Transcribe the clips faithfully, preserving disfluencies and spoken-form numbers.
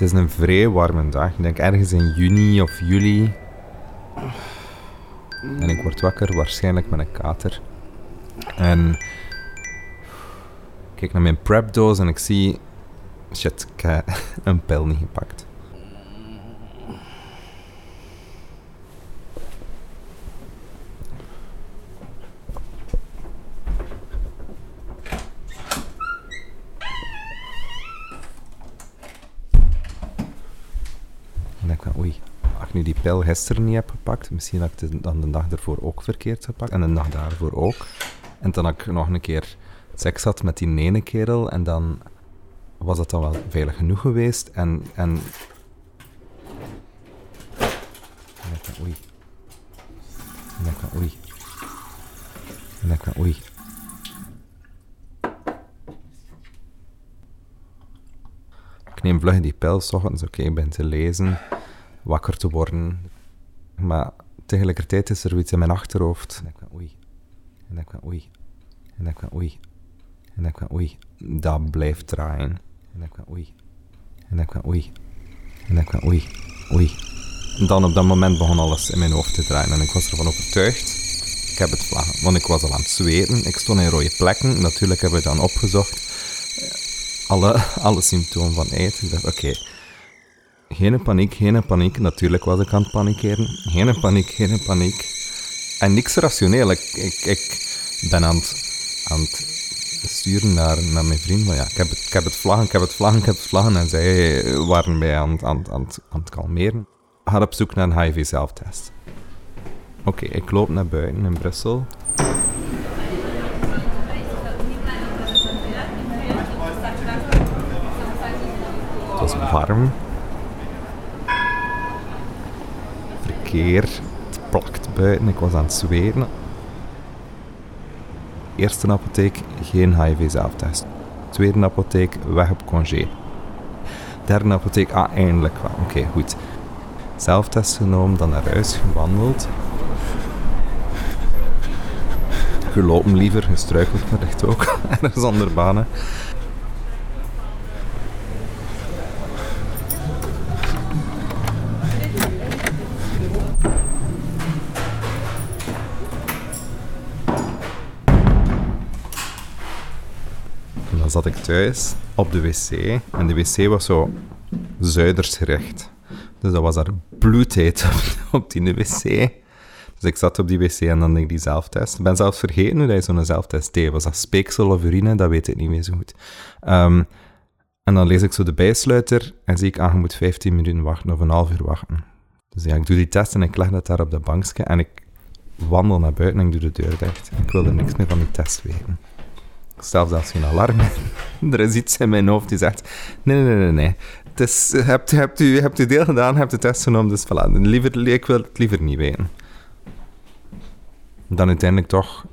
Het is een vrij warme dag. Ik denk ergens in juni of juli. En ik word wakker, waarschijnlijk met een kater. En ik kijk naar mijn prepdoos en ik zie... Shit, ik heb een pil niet gepakt. Oei, als ik nu die pil gisteren niet heb gepakt, misschien had ik het dan de dag ervoor ook verkeerd gepakt. En de dag daarvoor ook. En dan had ik nog een keer seks had met die ene kerel. En dan was dat dan wel veilig genoeg geweest. En... en... En ik dacht, oei. En ik dacht, oei. En ik dacht, oei. Ik neem vlug die pil, 's ochtends, oké, okay, ik ben te lezen. Wakker te worden. Maar tegelijkertijd is er iets in mijn achterhoofd. En dan denk ik, oei. En dan denk ik, oei. En dan denk ik, oei. En dan denk ik, oei. Dat blijft draaien. En dan denk ik, oei. En dan denk ik, oei. En dan denk ik, oei. Oei. En dan op dat moment begon alles in mijn hoofd te draaien. En ik was ervan overtuigd. Ik heb het vlaggen, want ik was al aan het zweten. Ik stond in rode plekken. Natuurlijk hebben we dan opgezocht. Alle, alle symptomen van eten. Ik dacht, oké. Okay. Geen paniek, geen paniek. Natuurlijk was ik aan het panikeren. Geen paniek, geen paniek. En niks rationeel. Ik, ik, ik ben aan het, aan het sturen naar, naar mijn vriend. Maar ja, ik heb het, ik heb het vlaggen, ik heb het vlaggen, ik heb het vlaggen. En zij waren mij aan het, aan het, aan het, aan het kalmeren. Ik ga op zoek naar een H I V-zelftest. Oké, okay, ik loop naar buiten in Brussel. Het was warm. Keer. Het plakt buiten, ik was aan het zweren. Eerste apotheek, geen H I V-zelftest. Tweede apotheek, weg op congé. Derde apotheek, ah, eindelijk wel. Oké, okay, goed. Zelftest genomen, dan naar huis gewandeld. Gelopen liever, gestruikeld verlicht ook. Ergens onder banen. Zat ik thuis op de wc en de wc was zo zuiders gericht. Dus dat was daar bloedheet op, op die wc. Dus ik zat op die wc en dan deed ik die zelftest. Ik ben zelfs vergeten hoe hij zo'n zelftest deed. Was dat speeksel of urine? Dat weet ik niet meer zo goed. Um, en dan lees ik zo de bijsluiter en zie ik aan, je moet vijftien minuten wachten of een half uur wachten. Dus ja, ik doe die test en ik leg dat daar op dat bankje en ik wandel naar buiten en ik doe de deur dicht. Ik wil er niks meer van die test weten. Ik stel zelfs geen alarm. Er is iets in mijn hoofd die zegt... Nee, nee, nee, nee. Het is, hebt, hebt, u, hebt u deel gedaan, hebt de test genomen, dus voilà. Liever, ik wil het liever niet weten. Dan uiteindelijk toch...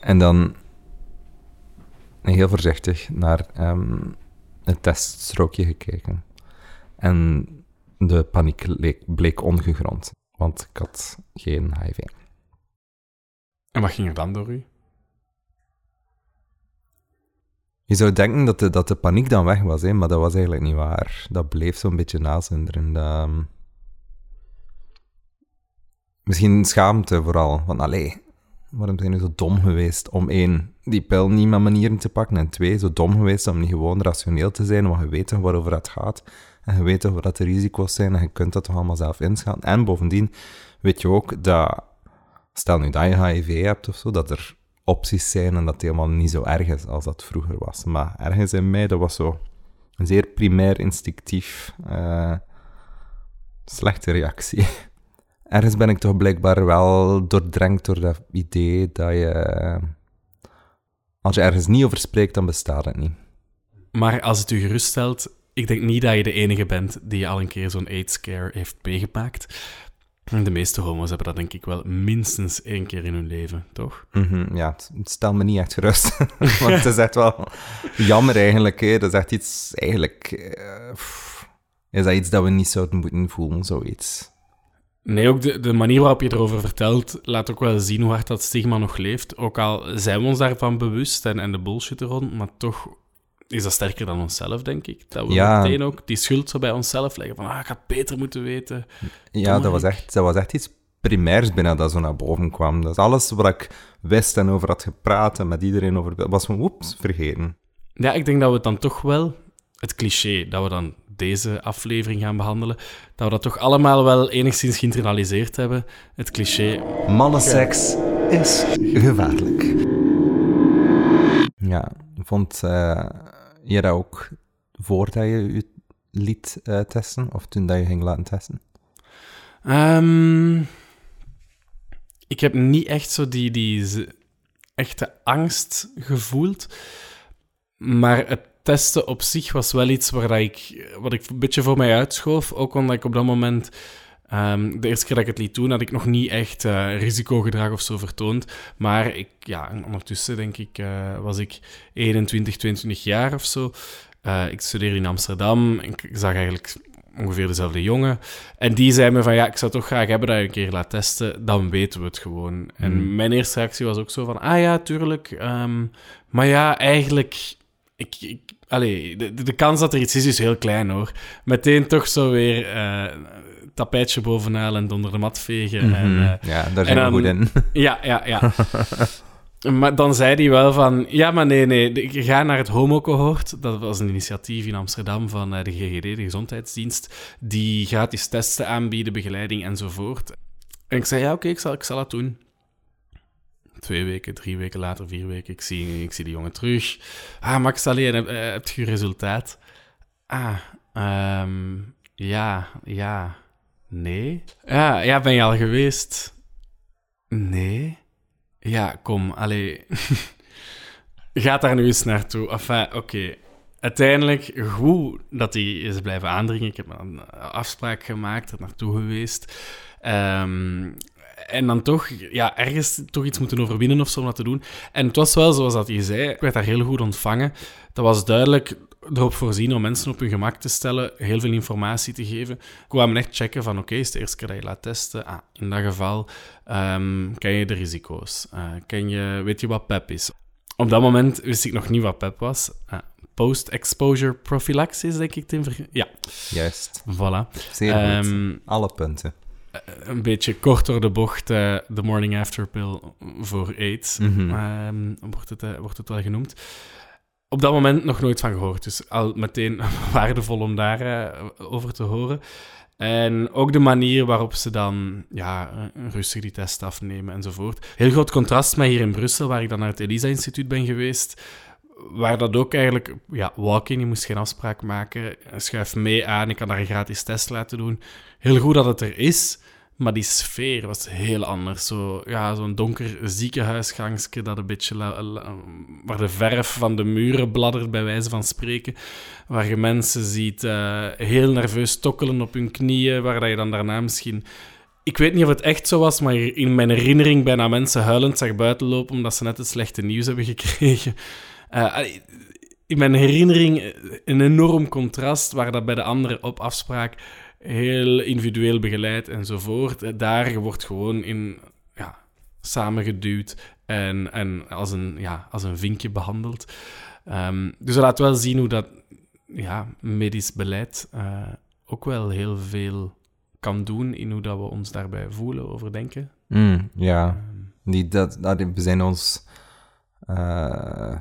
En dan... Heel voorzichtig naar um, het teststrookje gekeken. En de paniek leek, bleek ongegrond. Want ik had geen H I V. En wat ging er dan door u? Je zou denken dat de, dat de paniek dan weg was, hè, maar dat was eigenlijk niet waar. Dat bleef zo'n beetje nazinderen. Dat... Misschien schaamte vooral. Van, allee, waarom zijn we zo dom geweest om één, die pil niet met manieren te pakken, en twee, zo dom geweest om niet gewoon rationeel te zijn, want je weet toch waarover het gaat, en je weet toch wat de risico's zijn, en je kunt dat toch allemaal zelf inschatten. En bovendien weet je ook dat... Stel nu dat je H I V hebt of zo, dat er opties zijn en dat het helemaal niet zo erg is als dat vroeger was. Maar ergens in mij, dat was zo een zeer primair, instinctief, uh, slechte reactie. Ergens ben ik toch blijkbaar wel doordrenkt door dat idee dat je... Als je ergens niet over spreekt, dan bestaat het niet. Maar als het u geruststelt, ik denk niet dat je de enige bent die al een keer zo'n AIDS-scare heeft meegemaakt... De meeste homo's hebben dat denk ik wel minstens één keer in hun leven, toch? Mm-hmm, ja, het stelt me niet echt gerust. Want het is echt wel jammer eigenlijk. Hè. Dat is echt iets, eigenlijk... Uh, pff, is dat iets dat we niet zouden moeten voelen, zoiets? Nee, ook de, de manier waarop je erover vertelt, laat ook wel zien hoe hard dat stigma nog leeft. Ook al zijn we ons daarvan bewust en, en de bullshit er rond, maar toch is dat sterker dan onszelf, denk ik. Dat we ja. meteen ook die schuld zo bij onszelf leggen. Van, ah, ik had beter moeten weten. Ja, dat was, echt, dat was echt iets primairs binnen dat zo naar boven kwam. Dat is alles wat ik wist en over had gepraat en met iedereen over... was van, oeps, vergeten. Ja, ik denk dat we dan toch wel... Het cliché dat we dan deze aflevering gaan behandelen, dat we dat toch allemaal wel enigszins geïnternaliseerd hebben. Het cliché... Mannenseks is gevaarlijk. Ja, vond uh, je dat ook voordat je je liet uh, testen? Of toen dat je ging laten testen? Um, ik heb niet echt zo die, die z- echte angst gevoeld. Maar het testen op zich was wel iets waar dat ik, wat ik een beetje voor mij uitschoof. Ook omdat ik op dat moment... Um, de eerste keer dat ik het liet doen, had ik nog niet echt uh, risicogedrag of zo vertoond. Maar ik, ja, ondertussen denk ik, uh, was ik eenentwintig, tweeëntwintig jaar of zo. Uh, ik studeerde in Amsterdam. Ik zag eigenlijk ongeveer dezelfde jongen. En die zei me van, ja, ik zou toch graag hebben dat je een keer laat testen. Dan weten we het gewoon. Mm. En mijn eerste reactie was ook zo van, ah ja, tuurlijk. Um, maar ja, eigenlijk... Ik, ik, allee, de, de kans dat er iets is, is heel klein, hoor. Meteen toch zo weer... Uh, tapijtje bovenaan en onder de mat vegen. Mm-hmm. En, uh, ja, daar zijn dan, we goed in. Ja, ja, ja. Maar dan zei hij wel van... Ja, maar nee, nee, ik ga naar het homo-cohort. Dat was een initiatief in Amsterdam van de G G D, de Gezondheidsdienst. Die gratis testen aanbieden, begeleiding enzovoort. En ik zei, ja, oké, okay, ik, zal, ik zal dat doen. Twee weken, drie weken later, vier weken. Ik zie, ik zie die jongen terug. Ah, Max, alleen, heb, heb je resultaat? Ah, um, ja, ja... Nee. Ja, ja, ben je al geweest? Nee. Ja, kom, allee. Gaat daar nu eens naartoe. Enfin, oké. Okay. Uiteindelijk, goed dat hij is blijven aandringen. Ik heb een afspraak gemaakt, er naartoe geweest. Um, en dan toch, ja, ergens toch iets moeten overwinnen of zo om dat te doen. En het was wel, zoals dat hij zei, ik werd daar heel goed ontvangen. Dat was duidelijk... erop voorzien om mensen op hun gemak te stellen, heel veel informatie te geven. Ik kwam echt checken van, oké, okay, is het de eerste keer dat je laat testen? Ah, in dat geval, um, ken je de risico's? Uh, ken je, weet je wat P E P is? Op dat moment wist ik nog niet wat P E P was. Uh, Post-exposure prophylaxis, denk ik, Tim. Ja. Juist. Voilà. Zeer um, goed. Alle punten. Een beetje kort door de bocht, uh, de morning after pill voor AIDS, mm-hmm. um, wordt, het, uh, wordt het wel genoemd. Op dat moment nog nooit van gehoord, dus al meteen waardevol om daarover uh, te horen. En ook de manier waarop ze dan ja, rustig die test afnemen enzovoort. Heel groot contrast met hier in Brussel, waar ik dan naar het ELISA-instituut ben geweest, waar dat ook eigenlijk... Ja, walk-in, je moest geen afspraak maken, schuif mee aan, ik kan daar een gratis test laten doen. Heel goed dat het er is, maar die sfeer was heel anders. Zo, ja, zo'n donker ziekenhuisgangstje dat een beetje la, la, waar de verf van de muren bladdert, bij wijze van spreken. Waar je mensen ziet uh, heel nerveus tokkelen op hun knieën, waar dat je dan daarna misschien... Ik weet niet of het echt zo was, maar in mijn herinnering bijna mensen huilend zag buitenlopen omdat ze net het slechte nieuws hebben gekregen. Uh, in mijn herinnering een enorm contrast, waar dat bij de anderen op afspraak... heel individueel begeleid enzovoort. Daar wordt gewoon in ja, samengeduwd en, en als, een, ja, als een vinkje behandeld. Um, dus dat laat wel zien hoe dat ja, medisch beleid uh, ook wel heel veel kan doen in hoe dat we ons daarbij voelen, overdenken. Mm, ja, die, dat, dat, we zijn ons uh,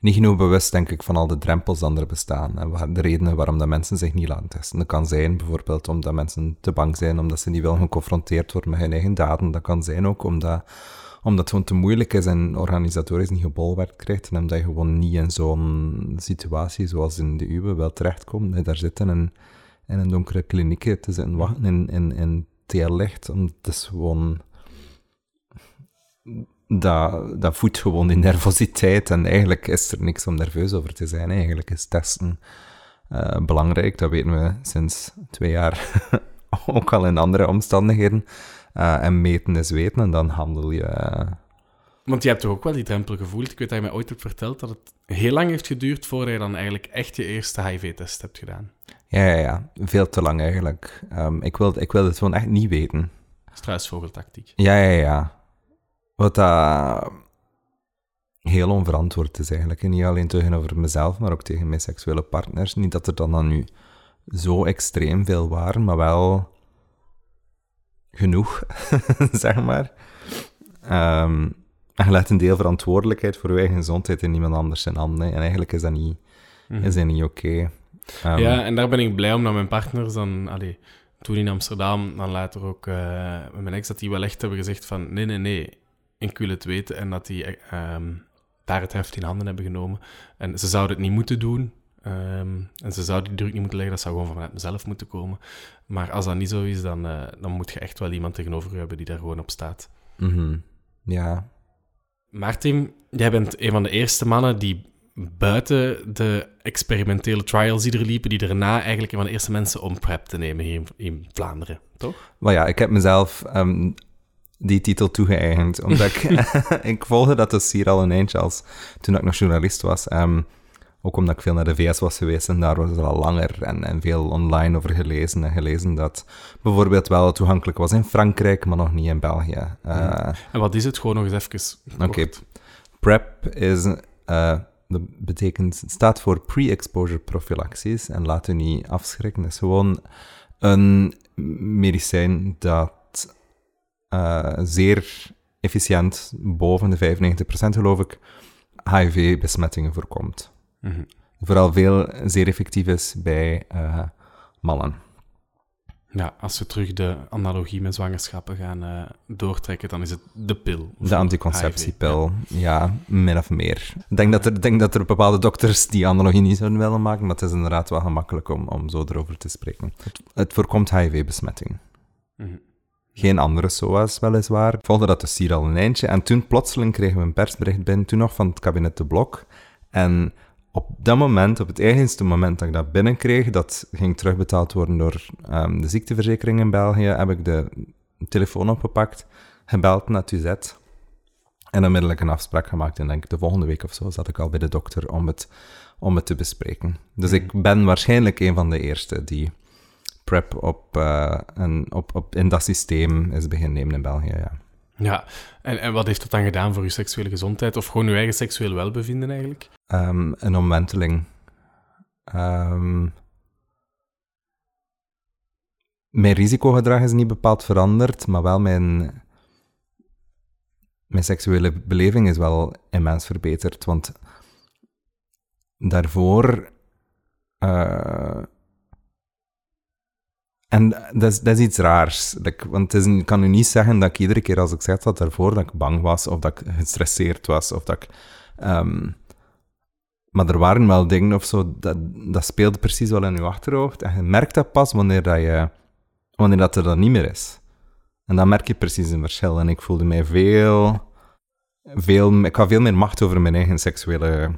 niet genoeg bewust, denk ik, van al de drempels die er bestaan. En de redenen waarom dat mensen zich niet laten testen. Dat kan zijn bijvoorbeeld omdat mensen te bang zijn, omdat ze niet wel geconfronteerd worden met hun eigen daden. Dat kan zijn ook omdat, omdat het gewoon te moeilijk is en organisatorisch niet gebolwerkt krijgt. En omdat je gewoon niet in zo'n situatie zoals in de uwe wel terechtkomt. Nee, daar zitten in, in een donkere kliniek te zitten wachten in, in, in teerlicht. Het is gewoon... Dat, dat voedt gewoon die nervositeit en eigenlijk is er niks om nerveus over te zijn. Eigenlijk is testen uh, belangrijk, dat weten we sinds twee jaar ook al in andere omstandigheden. Uh, en meten is weten en dan handel je... Uh... Want je hebt toch ook wel die drempel gevoeld? Ik weet dat je mij ooit hebt verteld dat het heel lang heeft geduurd voordat je dan eigenlijk echt je eerste H I V-test hebt gedaan. Ja, ja, ja. Veel te lang eigenlijk. Um, ik wil, ik wil het gewoon echt niet weten. Struisvogeltactiek. Ja, ja, ja. Wat dat... heel onverantwoord is eigenlijk. En niet alleen tegenover mezelf, maar ook tegen mijn seksuele partners. Niet dat er dan dan nu zo extreem veel waren, maar wel genoeg, zeg maar. Um, en je legt een deel verantwoordelijkheid voor je eigen gezondheid in iemand anders zijn handen. En eigenlijk is dat niet, mm-hmm. niet oké. Okay. Um, ja, en daar ben ik blij om dat mijn partners dan... Allee, toen in Amsterdam, dan later ook uh, met mijn ex, dat die wel echt hebben gezegd van nee, nee, nee, ik wil het weten. En dat die um, daar het heft in handen hebben genomen. En ze zouden het niet moeten doen. Um, en ze zouden die druk niet moeten leggen, dat zou gewoon vanuit mezelf moeten komen. Maar als dat niet zo is, dan, uh, dan moet je echt wel iemand tegenover je hebben die daar gewoon op staat. Mm-hmm. Ja. Maarten, jij bent een van de eerste mannen die buiten de experimentele trials die er liepen, die daarna eigenlijk een van de eerste mensen om PrEP te nemen hier in, in Vlaanderen, toch? Maar ja, ik heb mezelf um, die titel toegeëigend, omdat ik, ik volgde dat dossier al een eindje als toen ik nog journalist was. Um, ook omdat ik veel naar de V S was geweest en daar was het al langer en, en veel online over gelezen en gelezen dat bijvoorbeeld wel toegankelijk was in Frankrijk, maar nog niet in België. Uh, ja. En wat is het? Gewoon nog eens even. Oké. Okay. PrEP is... Uh, Dat betekent, het staat voor pre-exposure prophylaxis en laat u niet afschrikken. Het is gewoon een medicijn dat uh, zeer efficiënt, boven de vijfennegentig procent geloof ik, H I V-besmettingen voorkomt. Mm-hmm. Vooral veel zeer effectief is bij uh, mannen. Ja, als we terug de analogie met zwangerschappen gaan uh, doortrekken, dan is het de pil. De anticonceptiepil, ja. ja, min of meer. Ik denk, dat er, denk dat er bepaalde dokters die analogie niet zouden willen maken, maar het is inderdaad wel gemakkelijk om, om zo erover te spreken. Het, het voorkomt H I V-besmetting. Mm-hmm. Geen andere SOA's, weliswaar. Ik volgde dat dus hier al een eindje. En toen plotseling kregen we een persbericht binnen, toen nog van het kabinet De Blok. En... Op dat moment, op het eigenste moment dat ik dat binnenkreeg, dat ging terugbetaald worden door um, de ziekteverzekering in België, heb ik de telefoon opgepakt, gebeld naar het U Z en onmiddellijk een afspraak gemaakt. En denk ik, de volgende week of zo zat ik al bij de dokter om het, om het te bespreken. Dus ik ben waarschijnlijk een van de eerste die PrEP op, uh, en op, op, in dat systeem is beginnen nemen in België, ja. Ja, en, en wat heeft dat dan gedaan voor je seksuele gezondheid? Of gewoon je eigen seksueel welbevinden eigenlijk? Um, een omwenteling. Um, mijn risicogedrag is niet bepaald veranderd, maar wel mijn, mijn seksuele beleving is wel immens verbeterd. Want daarvoor... Uh, En dat is, dat is iets raars. Like, want het is, ik kan u niet zeggen dat ik iedere keer als ik zeg dat daarvoor, dat ik bang was, of dat ik gestresseerd was, of dat ik... Um, maar er waren wel dingen of zo, dat, dat speelde precies wel in je achterhoofd. En je merkt dat pas wanneer, dat je, wanneer dat er dan niet meer is. En dan merk je precies een verschil. En ik voelde mij veel... veel ik had veel meer macht over mijn eigen seksuele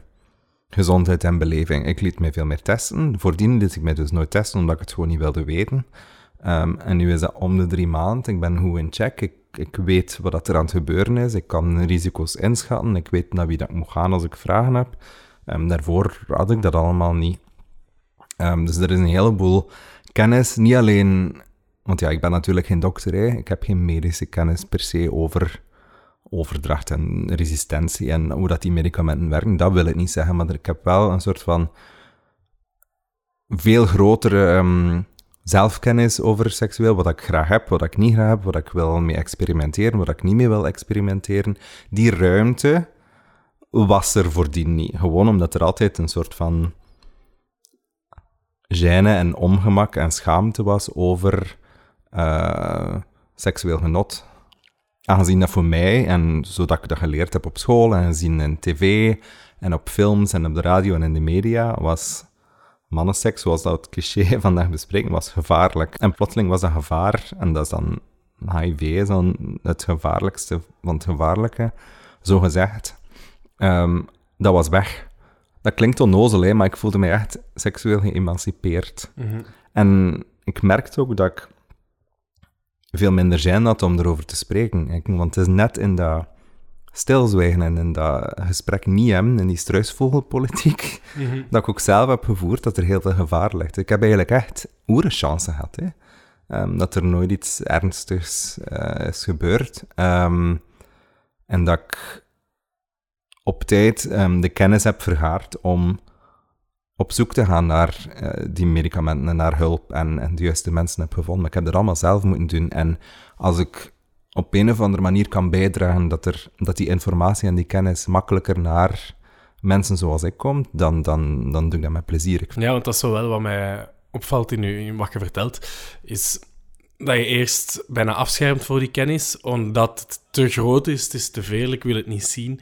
gezondheid en beleving. Ik liet mij veel meer testen. Voordien liet ik mij dus nooit testen, omdat ik het gewoon niet wilde weten. Um, en nu is dat om de drie maanden. Ik ben goed in check. Ik, ik weet wat dat er aan het gebeuren is. Ik kan risico's inschatten. Ik weet naar wie dat ik moet gaan als ik vragen heb. Um, daarvoor had ik dat allemaal niet. Um, dus er is een heleboel kennis. Niet alleen... Want ja, ik ben natuurlijk geen dokter. Hè. Ik heb geen medische kennis per se over... overdracht en resistentie en hoe dat die medicamenten werken, dat wil ik niet zeggen, maar ik heb wel een soort van veel grotere um, zelfkennis over seksueel, wat ik graag heb, wat ik niet graag heb, wat ik wil mee experimenteren, wat ik niet mee wil experimenteren. Die ruimte was er voordien niet. Gewoon omdat er altijd een soort van gêne en ongemak en schaamte was over uh, seksueel genot. Aangezien dat voor mij, en zodat ik dat geleerd heb op school, en gezien in tv, en op films, en op de radio, en in de media, was mannenseks, zoals dat het cliché vandaag bespreken, was gevaarlijk. En plotseling was dat gevaar, en dat is dan H I V, is dan het gevaarlijkste van het gevaarlijke, zo gezegd. Um, dat was weg. Dat klinkt onnozel, hè, maar ik voelde mij echt seksueel geëmancipeerd. Mm-hmm. En ik merkte ook dat ik veel minder zijn had om erover te spreken. Ik, want het is net in dat stilzwijgen en in dat gesprek niet hebben, in die struisvogelpolitiek, mm-hmm. dat ik ook zelf heb gevoerd dat er heel veel gevaar ligt. Ik heb eigenlijk echt oerenchansen gehad. Hè. Um, dat er nooit iets ernstigs uh, is gebeurd. Um, en dat ik op tijd um, de kennis heb vergaard om op zoek te gaan naar uh, die medicamenten en naar hulp en, en de juiste mensen heb gevonden. Maar ik heb dat allemaal zelf moeten doen. En als ik op een of andere manier kan bijdragen dat, er, dat die informatie en die kennis makkelijker naar mensen zoals ik komt, dan, dan, dan doe ik dat met plezier. Ja, want dat is zo wel wat mij opvalt in, u, in wat je vertelt, is dat je eerst bijna afschermt voor die kennis, omdat het te groot is, het is te veel, ik wil het niet zien.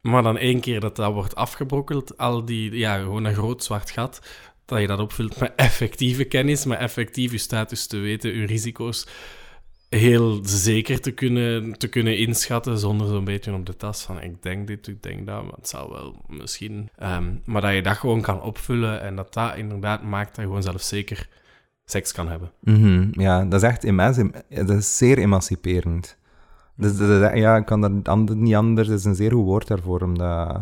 Maar dan één keer dat dat wordt afgebrokkeld, al die, ja, gewoon een groot zwart gat, dat je dat opvult met effectieve kennis, maar effectief je status te weten, je risico's heel zeker te kunnen, te kunnen inschatten, zonder zo'n beetje op de tas van ik denk dit, ik denk dat, maar het zal wel misschien. Um, maar dat je dat gewoon kan opvullen en dat dat inderdaad maakt dat je gewoon zelf zeker seks kan hebben. Mm-hmm, ja, dat is echt immens. Dat is zeer emanciperend. Dus, dat is, ja, ik kan dat ander, niet anders. Dat is een zeer goed woord daarvoor, omdat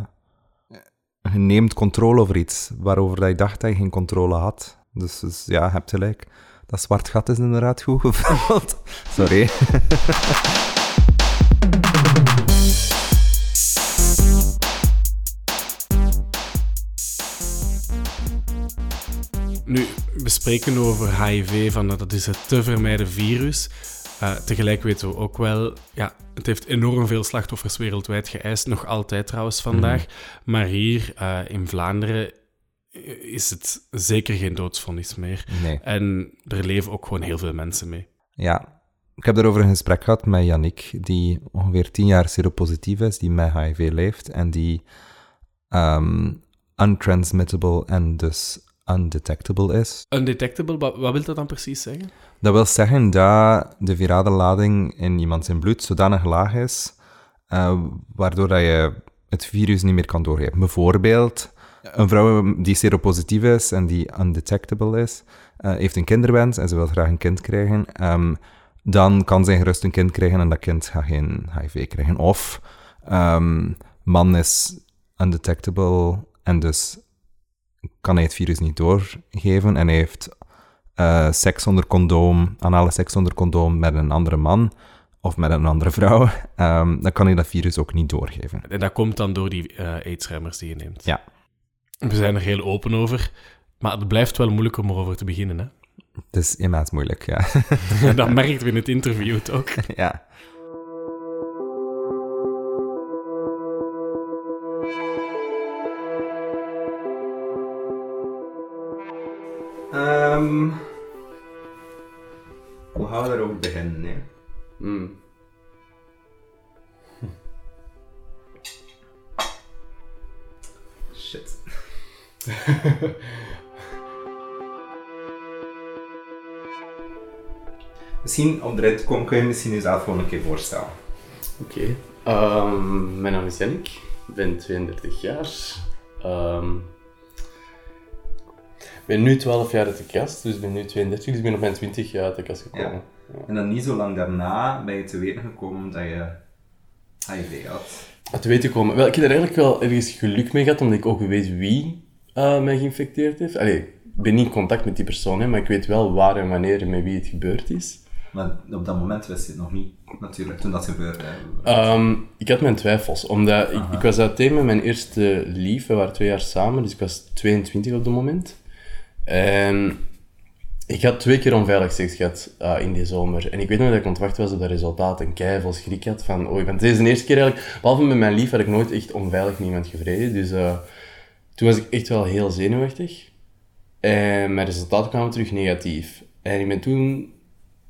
je neemt controle over iets waarover dat je dacht dat je geen controle had. Dus, dus ja, je hebt gelijk. Dat zwart gat is inderdaad goed gevuld. Sorry. Nu, we spreken over H I V, van dat is het te vermijden virus. Uh, tegelijk weten we ook wel, ja, het heeft enorm veel slachtoffers wereldwijd geëist. Nog altijd trouwens vandaag. Mm. Maar hier uh, in Vlaanderen is het zeker geen doodsvonnis meer. Nee. En er leven ook gewoon heel veel mensen mee. Ja, ik heb daarover een gesprek gehad met Yannick, die ongeveer tien jaar seropositief is, die met H I V leeft en die um, untransmittable en dus undetectable is. Undetectable, wat, wat wil dat dan precies zeggen? Dat wil zeggen dat de virale lading in iemand zijn bloed zodanig laag is, uh, waardoor dat je het virus niet meer kan doorgeven. Bijvoorbeeld, een vrouw die seropositief is en die undetectable is, uh, heeft een kinderwens en ze wil graag een kind krijgen, um, dan kan zij gerust een kind krijgen en dat kind gaat geen H I V krijgen. Of, um, man is undetectable en dus kan hij het virus niet doorgeven en hij heeft uh, seks zonder condoom, anale seks zonder condoom met een andere man of met een andere vrouw, um, dan kan hij dat virus ook niet doorgeven. En dat komt dan door die uh, aidsremmers die je neemt? Ja. We zijn er heel open over, maar het blijft wel moeilijk om erover te beginnen, hè? Het is immens moeilijk, ja. Dat merkten we in het interview ook. Ja. Um, hoe gaan we er ook beginnen, hè? Mm. Hm. Shit. Misschien om eruit te komen kun je misschien jezelf gewoon een keer voorstellen. Oké, okay. um, mijn naam is Yannick, ik ben tweeëndertig jaar. Um, ik ben nu twaalf jaar uit de kast, dus ik ben nu tweeëndertig, dus ik ben op mijn twintig jaar uit de kast gekomen. Ja. Ja. En dan niet zo lang daarna ben je te weten gekomen dat je H I V had. Te weten komen. Wel, ik heb er eigenlijk wel ergens geluk mee gehad, omdat ik ook weet wie uh, mij geïnfecteerd heeft. Allee, ik ben niet in contact met die persoon, hè, maar ik weet wel waar en wanneer en met wie het gebeurd is. Maar op dat moment wist je het nog niet, natuurlijk, toen dat gebeurde. Um, ik had mijn twijfels, omdat ik, ik was uiteen met mijn eerste lief. We waren twee jaar samen, dus ik was tweeëntwintig op dat moment. En ik had twee keer onveilig seks gehad uh, in die zomer. En ik weet nog dat ik ontwacht was op dat resultaat en keivels schrik had van oei, want deze eerste keer eigenlijk, behalve met mijn lief, had ik nooit echt onveilig niemand gevreden. Dus uh, toen was ik echt wel heel zenuwachtig. En mijn resultaten kwamen terug negatief. En ik ben toen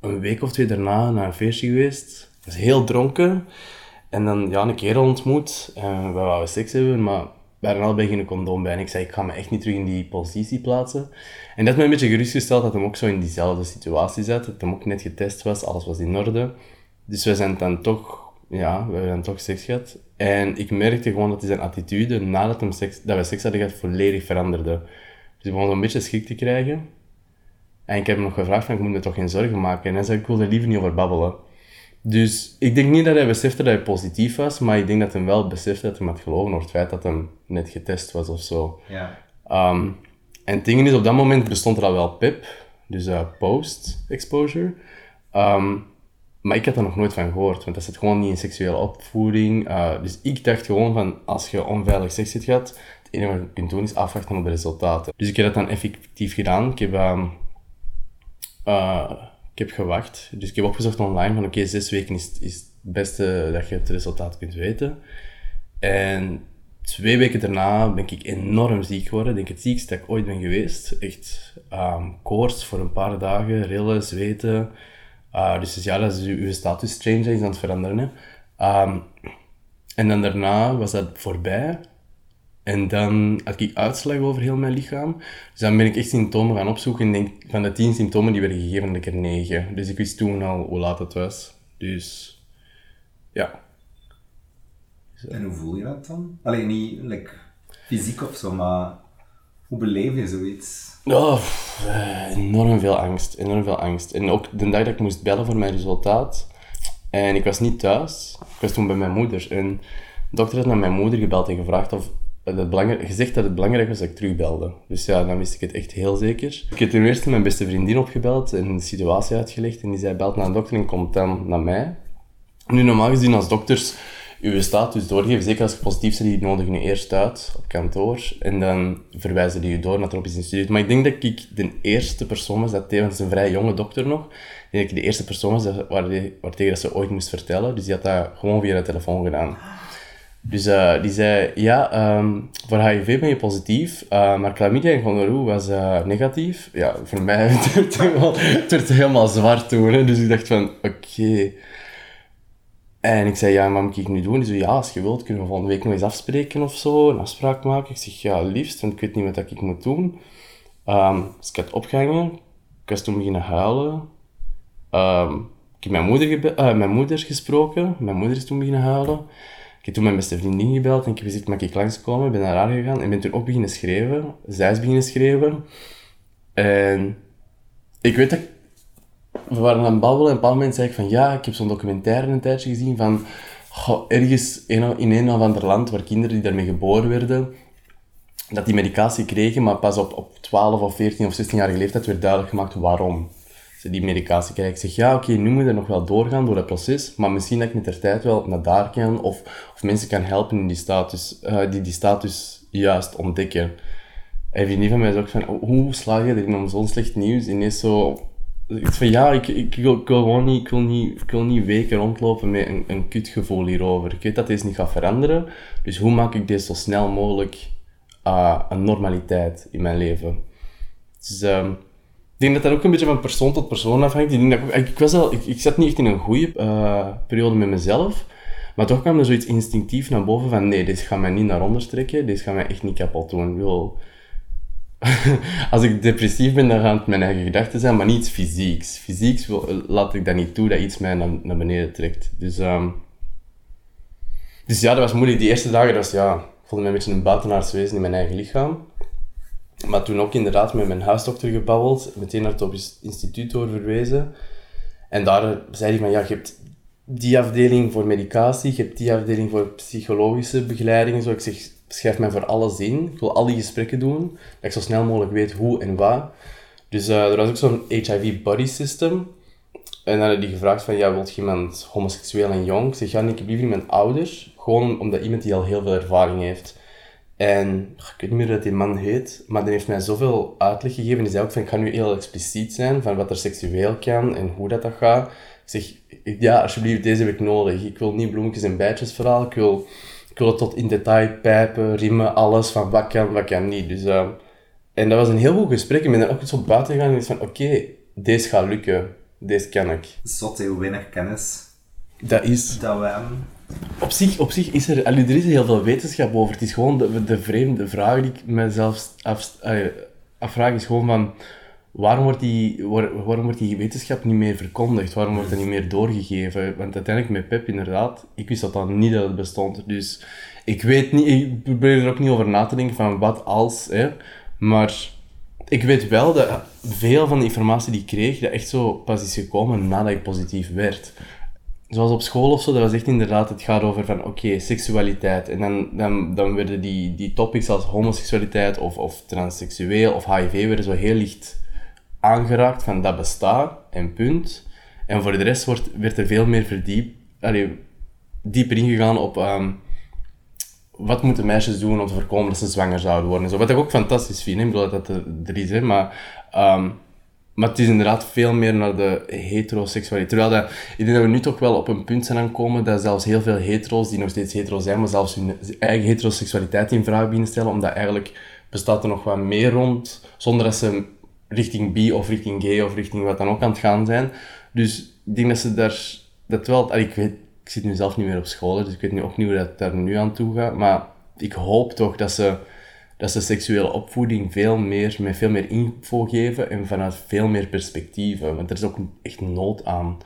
een week of twee daarna naar een feestje geweest. Was heel dronken. En dan ja, een kerel ontmoet. En we wouden seks hebben, maar we hadden allebei geen condoom bij. En ik zei, ik ga me echt niet terug in die positie plaatsen. En dat had me een beetje gerustgesteld dat hem ook zo in diezelfde situatie zat. Dat hem ook net getest was, alles was in orde. Dus we zijn dan toch, ja, we hebben dan toch seks gehad. En ik merkte gewoon dat zijn attitude, nadat hem seks, dat we seks hadden gehad, volledig veranderde. Dus ik begon zo'n beetje schrik te krijgen. En ik heb hem nog gevraagd, van, ik moet me toch geen zorgen maken. En hij zei, ik wil er liever niet over babbelen. Dus ik denk niet dat hij besefte dat hij positief was, maar ik denk dat hij wel besefte dat hij had gelogen door het feit dat hij net getest was of zo. Ja. Um, en het ding is, op dat moment bestond er al wel P E P, dus uh, post-exposure. Um, Maar ik had er nog nooit van gehoord, want dat zit gewoon niet in seksuele opvoeding. Uh, dus ik dacht gewoon van, als je onveilig seks hebt gehad, het enige wat je kunt doen is afwachten op de resultaten. Dus ik heb dat dan effectief gedaan. Ik heb, uh, uh, ik heb gewacht. Dus ik heb opgezocht online van, oké, okay, zes weken is, is het beste dat je het resultaat kunt weten. En twee weken daarna ben ik enorm ziek geworden. Ik denk het ziekste dat ik ooit ben geweest. Echt um, koorts voor een paar dagen, rillen, zweten. Uh, dus ja, dat is uw status change, dat is aan het veranderen. Um, en dan daarna was dat voorbij. En dan had ik uitslag over heel mijn lichaam. Dus dan ben ik echt symptomen gaan opzoeken. En denk, van de tien symptomen die werden gegeven, had ik er negen. Dus ik wist toen al hoe laat het was. Dus ja. Zo. En hoe voel je dat dan? Alleen niet like, fysiek of zo, maar hoe beleef je zoiets? Oh, enorm veel angst, enorm veel angst. En ook de dag dat ik moest bellen voor mijn resultaat, en ik was niet thuis, ik was toen bij mijn moeder. En de dokter had naar mijn moeder gebeld en gevraagd of het belangrijk, gezegd dat het belangrijk was dat ik terugbelde. Dus ja, dan wist ik het echt heel zeker. Ik heb ten eerste mijn beste vriendin opgebeld en de situatie uitgelegd. En die zei, belt naar de dokter en komt dan naar mij. Nu, normaal gezien als dokters uw status doorgeven, zeker als je positief bent, die nodigen je eerst uit op kantoor en dan verwijzen die je door naar het tropisch instituut. Maar ik denk dat ik de eerste persoon was, dat tevens een vrij jonge dokter nog, denk ik de eerste persoon was waar die, waartegen dat ze ooit moest vertellen, dus die had dat gewoon via de telefoon gedaan. Dus uh, die zei, ja, um, voor H I V ben je positief, uh, maar chlamydia en gonorroe was uh, negatief. Ja, voor mij het werd helemaal, het werd helemaal zwart toen, hè. Dus ik dacht van, oké... Okay. En ik zei, ja, maar wat moet ik nu doen? Die zei, ja, als je wilt, kunnen we volgende week nog eens afspreken of zo, een afspraak maken. Ik zeg, ja, liefst, want ik weet niet wat ik moet doen. Um, dus ik had opgehangen. Ik was toen beginnen huilen. Um, ik heb mijn moeder, gebe- uh, mijn moeder gesproken. Mijn moeder is toen beginnen huilen. Ik heb toen mijn beste vriendin gebeld en ik heb gezegd, mag ik langskomen? Ik ben naar haar gegaan en ben toen ook beginnen schreeuwen. Zij is beginnen schreeuwen. En ik weet dat ik... We waren aan het babbelen en op een bepaald moment zei ik van ja, ik heb zo'n documentaire een tijdje gezien van goh, ergens in een of ander land waar kinderen die daarmee geboren werden, dat die medicatie kregen, maar pas op, op twaalf of veertien of zestienjarige leeftijd werd duidelijk gemaakt waarom ze die medicatie krijgen. Ik zeg ja, oké, okay, nu moet er nog wel doorgaan door dat proces, maar misschien dat ik met de tijd wel naar daar kan of, of mensen kan helpen in die, status, uh, die die status juist ontdekken. En vriendin van mij is ook van hoe slaag je erin om zo'n slecht nieuws ineens zo... Ik van ja, ik, ik, wil, ik wil gewoon niet, ik wil niet, ik wil niet weken rondlopen met een, een kutgevoel hierover. Ik weet dat deze niet gaat veranderen, dus hoe maak ik deze zo snel mogelijk uh, een normaliteit in mijn leven? Dus uh, ik denk dat dat ook een beetje van persoon tot persoon afhangt. Ik, denk dat ik, ik, was al, ik, ik zat niet echt in een goede uh, periode met mezelf, maar toch kwam er zoiets instinctief naar boven van nee, deze gaat mij niet naar onder trekken, deze gaat mij echt niet kapot doen. Ik wil... Als ik depressief ben, dan gaan het mijn eigen gedachten zijn, maar niets fysieks. Fysieks wil, laat ik dat niet toe, dat iets mij naar, naar beneden trekt. Dus, um, dus ja, dat was moeilijk. Die eerste dagen, dat was, ja, ik voelde me een beetje een buitenaards wezen in mijn eigen lichaam. Maar toen ook inderdaad met mijn huisdokter gebabbeld, meteen naar het tropisch instituut doorverwezen. En daar zei hij van, ja, je hebt die afdeling voor medicatie, je hebt die afdeling voor psychologische begeleiding en zo. Ik zeg... Schrijf mij voor alles in. Ik wil al die gesprekken doen. Dat ik zo snel mogelijk weet hoe en wat. Dus uh, er was ook zo'n H I V buddy system. En dan hadden die gevraagd van, ja, wilt je iemand homoseksueel en jong? Ik zeg, ja, nee, ik heb liever iemand ouder. Gewoon omdat iemand die al heel veel ervaring heeft. En ik weet niet meer hoe die man heet, maar die heeft mij zoveel uitleg gegeven. Die zei ook van, ik ga nu heel expliciet zijn van wat er seksueel kan en hoe dat, dat gaat. Ik zeg, ja, alsjeblieft, deze heb ik nodig. Ik wil niet bloemetjes en bijtjes verhaal. Ik wil... Ik wil het tot in detail, pijpen, riemen, alles, van wat kan, wat kan niet. Dus, uh, en dat was een heel goed gesprek. Ik ben er ook zo buiten gegaan en dacht van, oké, okay, deze gaat lukken. Deze kan ik. Zot, heel weinig kennis. Dat is... Dat wij... Op zich, op zich is er, er is heel veel wetenschap over. Het is gewoon de, de vreemde vraag die ik mezelf af, uh, afvraag, is gewoon van... Waarom wordt, die, waar, waarom wordt die wetenschap niet meer verkondigd? Waarom wordt dat niet meer doorgegeven? Want uiteindelijk met P E P, inderdaad, ik wist dat dan niet dat het bestond. Dus ik weet niet, ik probeer er ook niet over na te denken van wat als, hè. Maar ik weet wel dat veel van de informatie die ik kreeg, dat echt zo pas is gekomen nadat ik positief werd. Zoals op school of zo, dat was echt inderdaad, het gaat over van, oké, okay, seksualiteit. En dan, dan, dan werden die, die topics als homoseksualiteit of, of transseksueel of H I V werden zo heel licht aangeraakt van dat bestaat en punt. En voor de rest wordt, werd er veel meer verdiept, allee, dieper ingegaan op um, wat moeten meisjes doen om te voorkomen dat ze zwanger zouden worden. En zo. Wat ik ook fantastisch vind, hè? Ik bedoel dat dat er is, hè? Maar, um, maar het is inderdaad veel meer naar de heteroseksualiteit. Terwijl dat, ik denk dat we nu toch wel op een punt zijn aankomen dat zelfs heel veel hetero's die nog steeds hetero zijn, maar zelfs hun eigen heteroseksualiteit in vraag beginnen stellen, omdat eigenlijk bestaat er nog wat meer rond, zonder dat ze richting bi of richting gay of richting wat dan ook aan het gaan zijn. Dus ik denk dat ze daar, dat wel, ik, weet, ik zit nu zelf niet meer op school, dus ik weet nu ook niet hoe dat daar nu aan toe gaat, maar ik hoop toch dat ze, dat ze seksuele opvoeding veel meer, met veel meer info geven en vanuit veel meer perspectieven, want er is ook echt nood aan.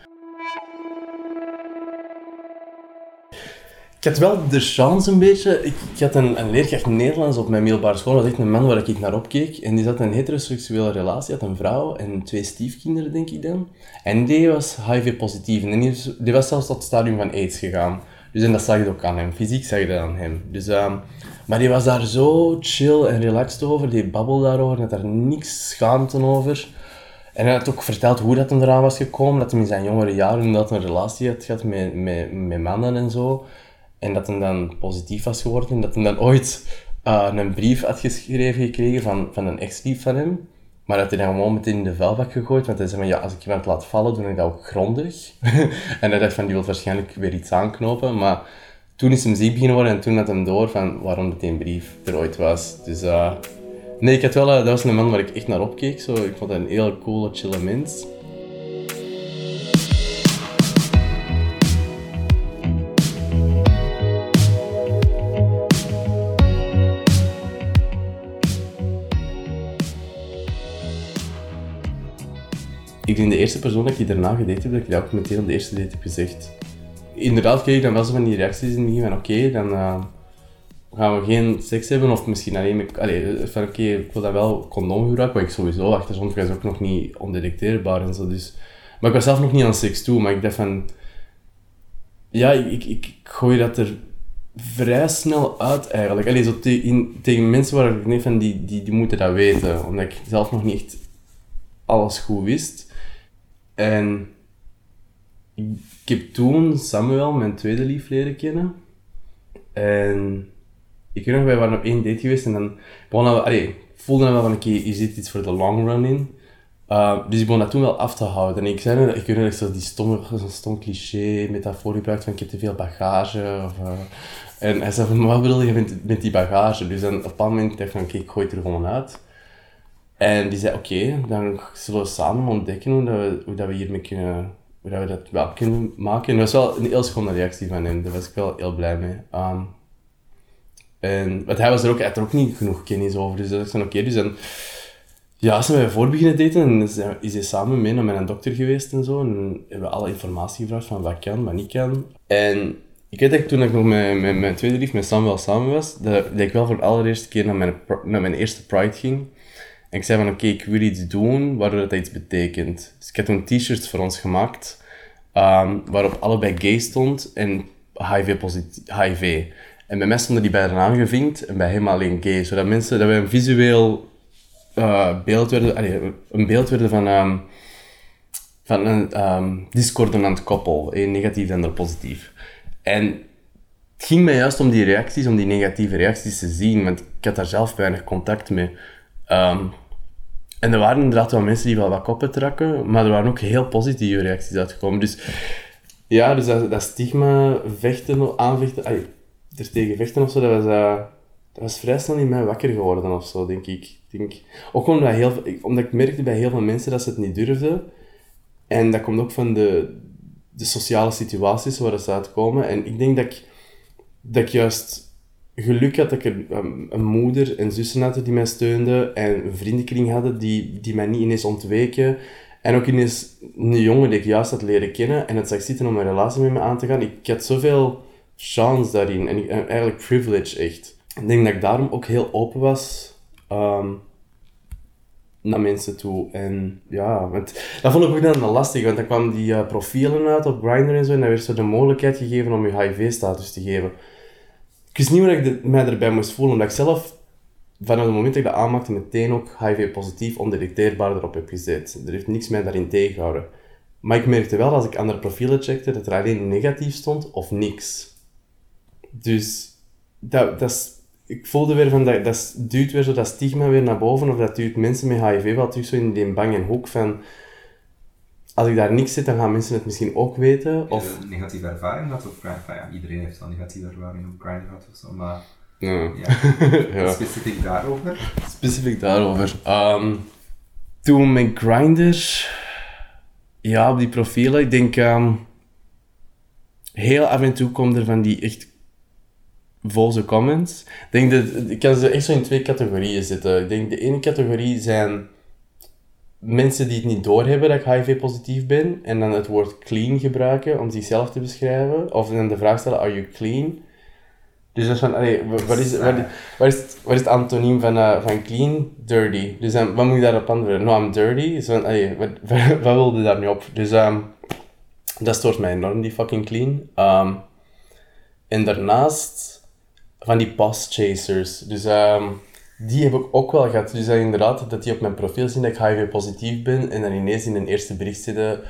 Ik had wel de chance een beetje, ik, ik had een, een leerkracht Nederlands op mijn middelbare school, dat was echt een man waar ik naar opkeek. En die zat in een heteroseksuele relatie, had een vrouw en twee stiefkinderen denk ik dan. En die was H I V positief en die, die was zelfs tot het stadium van AIDS gegaan. Dus en dat zag je ook aan hem, fysiek zag je dat aan hem. Dus, um, maar die was daar zo chill en relaxed over, die babbelde daarover, had daar niks schaamte over. En hij had ook verteld hoe dat hem eraan was gekomen, dat hij in zijn jongere jaren dat een relatie had gehad met, met, met mannen en zo. En dat hij dan positief was geworden. En dat hij dan ooit uh, een brief had geschreven gekregen van, van een ex-lief van hem. Maar dat hij dan gewoon meteen in de vuilbak gegooid. Want hij zei van, ja, als ik iemand laat vallen, doe ik dat ook grondig. En hij dacht van, die wil waarschijnlijk weer iets aanknopen. Maar toen is hem ziek beginnen worden en toen had hem door van waarom dat die brief er ooit was. Dus uh, nee, ik had wel, uh, dat was een man waar ik echt naar opkeek. Zo. Ik vond dat een heel coole, chille mens. Ik denk de eerste persoon dat ik daarna gedate heb, dat ik dat ook meteen op de eerste date heb gezegd. Inderdaad kreeg ik dan wel zo van die reacties in het begin van oké, okay, dan uh, gaan we geen seks hebben of misschien alleen met... Allee, van oké, okay, ik wil dat wel condoom gebruiken, wat ik sowieso achterzond was ook nog niet ondetecteerbaar en zo. Dus. Maar ik was zelf nog niet aan seks toe, maar ik dacht van... Ja, ik, ik, ik gooi dat er vrij snel uit eigenlijk. Allee, zo te, in, tegen mensen waar ik denk van die, die, die moeten dat weten, omdat ik zelf nog niet echt alles goed wist. En ik heb toen Samuel, mijn tweede lief, leren kennen. En ik weet nog, wij waren op één date geweest en dan begonnen we, allee, voelden we wel van, oké, okay, hier zit iets voor de long run in. Uh, dus ik begon dat toen wel af te houden. En ik zei, ik weet nog, ik die stomme, zo'n stom cliché metafoor gebruikt van, ik heb te veel bagage. Of, uh, en hij zei van, wat bedoel je met, met die bagage? Dus dan op een bepaald moment dacht ik van, oké, okay, ik gooi het er gewoon uit. En die zei, oké, okay, dan zullen we samen ontdekken hoe, dat we, hoe dat we hiermee kunnen, hoe dat we dat wel kunnen maken. En dat was wel een heel schone reactie van hem, daar was ik wel heel blij mee. Um, en, want hij was er ook, hij had er ook niet genoeg kennis over, dus dat was van oké. Okay, dus dan, ja, zijn we voor beginnen daten en is hij samen mee naar mijn dokter geweest en zo. En hebben we alle informatie gevraagd van wat kan, wat niet kan. En ik weet dat ik, toen ik nog met, met mijn tweede lief, met Samuel, samen was, dat, dat ik wel voor de allereerste keer naar mijn, naar mijn eerste Pride ging. En ik zei van, oké, okay, ik wil iets doen waardoor dat iets betekent. Dus ik had toen t-shirts voor ons gemaakt, um, waarop allebei gay stond en H I V positief, H I V. En bij mij stonden die beiden aangevinkt en bij hem alleen gay. Zodat mensen, dat we een visueel uh, beeld werden, allee, een beeld werden van, um, van een um, discordant koppel. Eén negatief, de ander positief. En het ging mij juist om die reacties, om die negatieve reacties te zien, want ik had daar zelf weinig contact mee. Um, En er waren inderdaad wel mensen die wel wat koppen trakken, maar er waren ook heel positieve reacties uitgekomen. Dus ja, dus dat, dat stigma vechten, aanvechten, ay, er tegen vechten ofzo, dat was, uh, dat was vrij snel in mij wakker geworden ofzo, denk ik. Denk, ook omdat, heel, omdat ik merkte bij heel veel mensen dat ze het niet durfden. En dat komt ook van de, de sociale situaties waar ze uitkomen. En ik denk dat ik, dat ik juist... Geluk had dat ik een, een moeder en zussen had die mij steunden en een vriendenkring hadden die, die mij niet ineens ontweken. En ook ineens een jongen die ik juist had leren kennen en het zag zitten om een relatie met me aan te gaan. Ik, ik had zoveel chance daarin en, ik, en eigenlijk privilege echt. Ik denk dat ik daarom ook heel open was um, naar mensen toe. En ja, want dat vond ik ook dan lastig, want dan kwamen die uh, profielen uit op Grindr en zo en dan werd zo de mogelijkheid gegeven om je H I V-status te geven. Ik wist niet hoe ik de, mij erbij moest voelen, omdat ik zelf vanaf het moment dat ik dat aanmaakte meteen ook H I V positief ondetecteerbaar erop heb gezet. Er heeft niks mij daarin tegengehouden. Maar ik merkte wel, als ik andere profielen checkte, dat er alleen negatief stond of niks. Dus dat, dat is, ik voelde weer van, dat, dat duwt weer zo dat stigma weer naar boven. Of dat duwt mensen met H I V wel terug zo in die bang en hoek van... Als ik daar niks zit, dan gaan mensen het misschien ook weten. Of een negatieve ervaring had op Pride. Ja, iedereen heeft al negatieve ervaring op Pride gehad of zo, maar... Ja. Ja. Specifiek daarover? Specifiek daarover. Um, toen met Grindr... Ja, op die profielen. Ik denk... Um, heel af en toe komt er van die echt... valse comments. Ik denk dat... Ik kan ze echt zo in twee categorieën zetten. Ik denk de ene categorie zijn... mensen die het niet doorhebben dat ik H I V-positief ben, en dan het woord clean gebruiken om zichzelf te beschrijven, of dan de vraag stellen, are you clean? Dus dat is van, allee, wat is, wat, wat is, het, wat is het antoniem van, uh, van clean? Dirty. Dus um, wat moet ik daarop antwoorden? No, I'm dirty. Dus van, allee, wat, wat wilde daar nu op? Dus um, dat stoort mij enorm, die fucking clean. Um, en daarnaast, van die past chasers. Dus... Um, die heb ik ook wel gehad. Dus dat inderdaad, dat die op mijn profiel zien dat ik H I V-positief ben en dan ineens in een eerste bericht zitten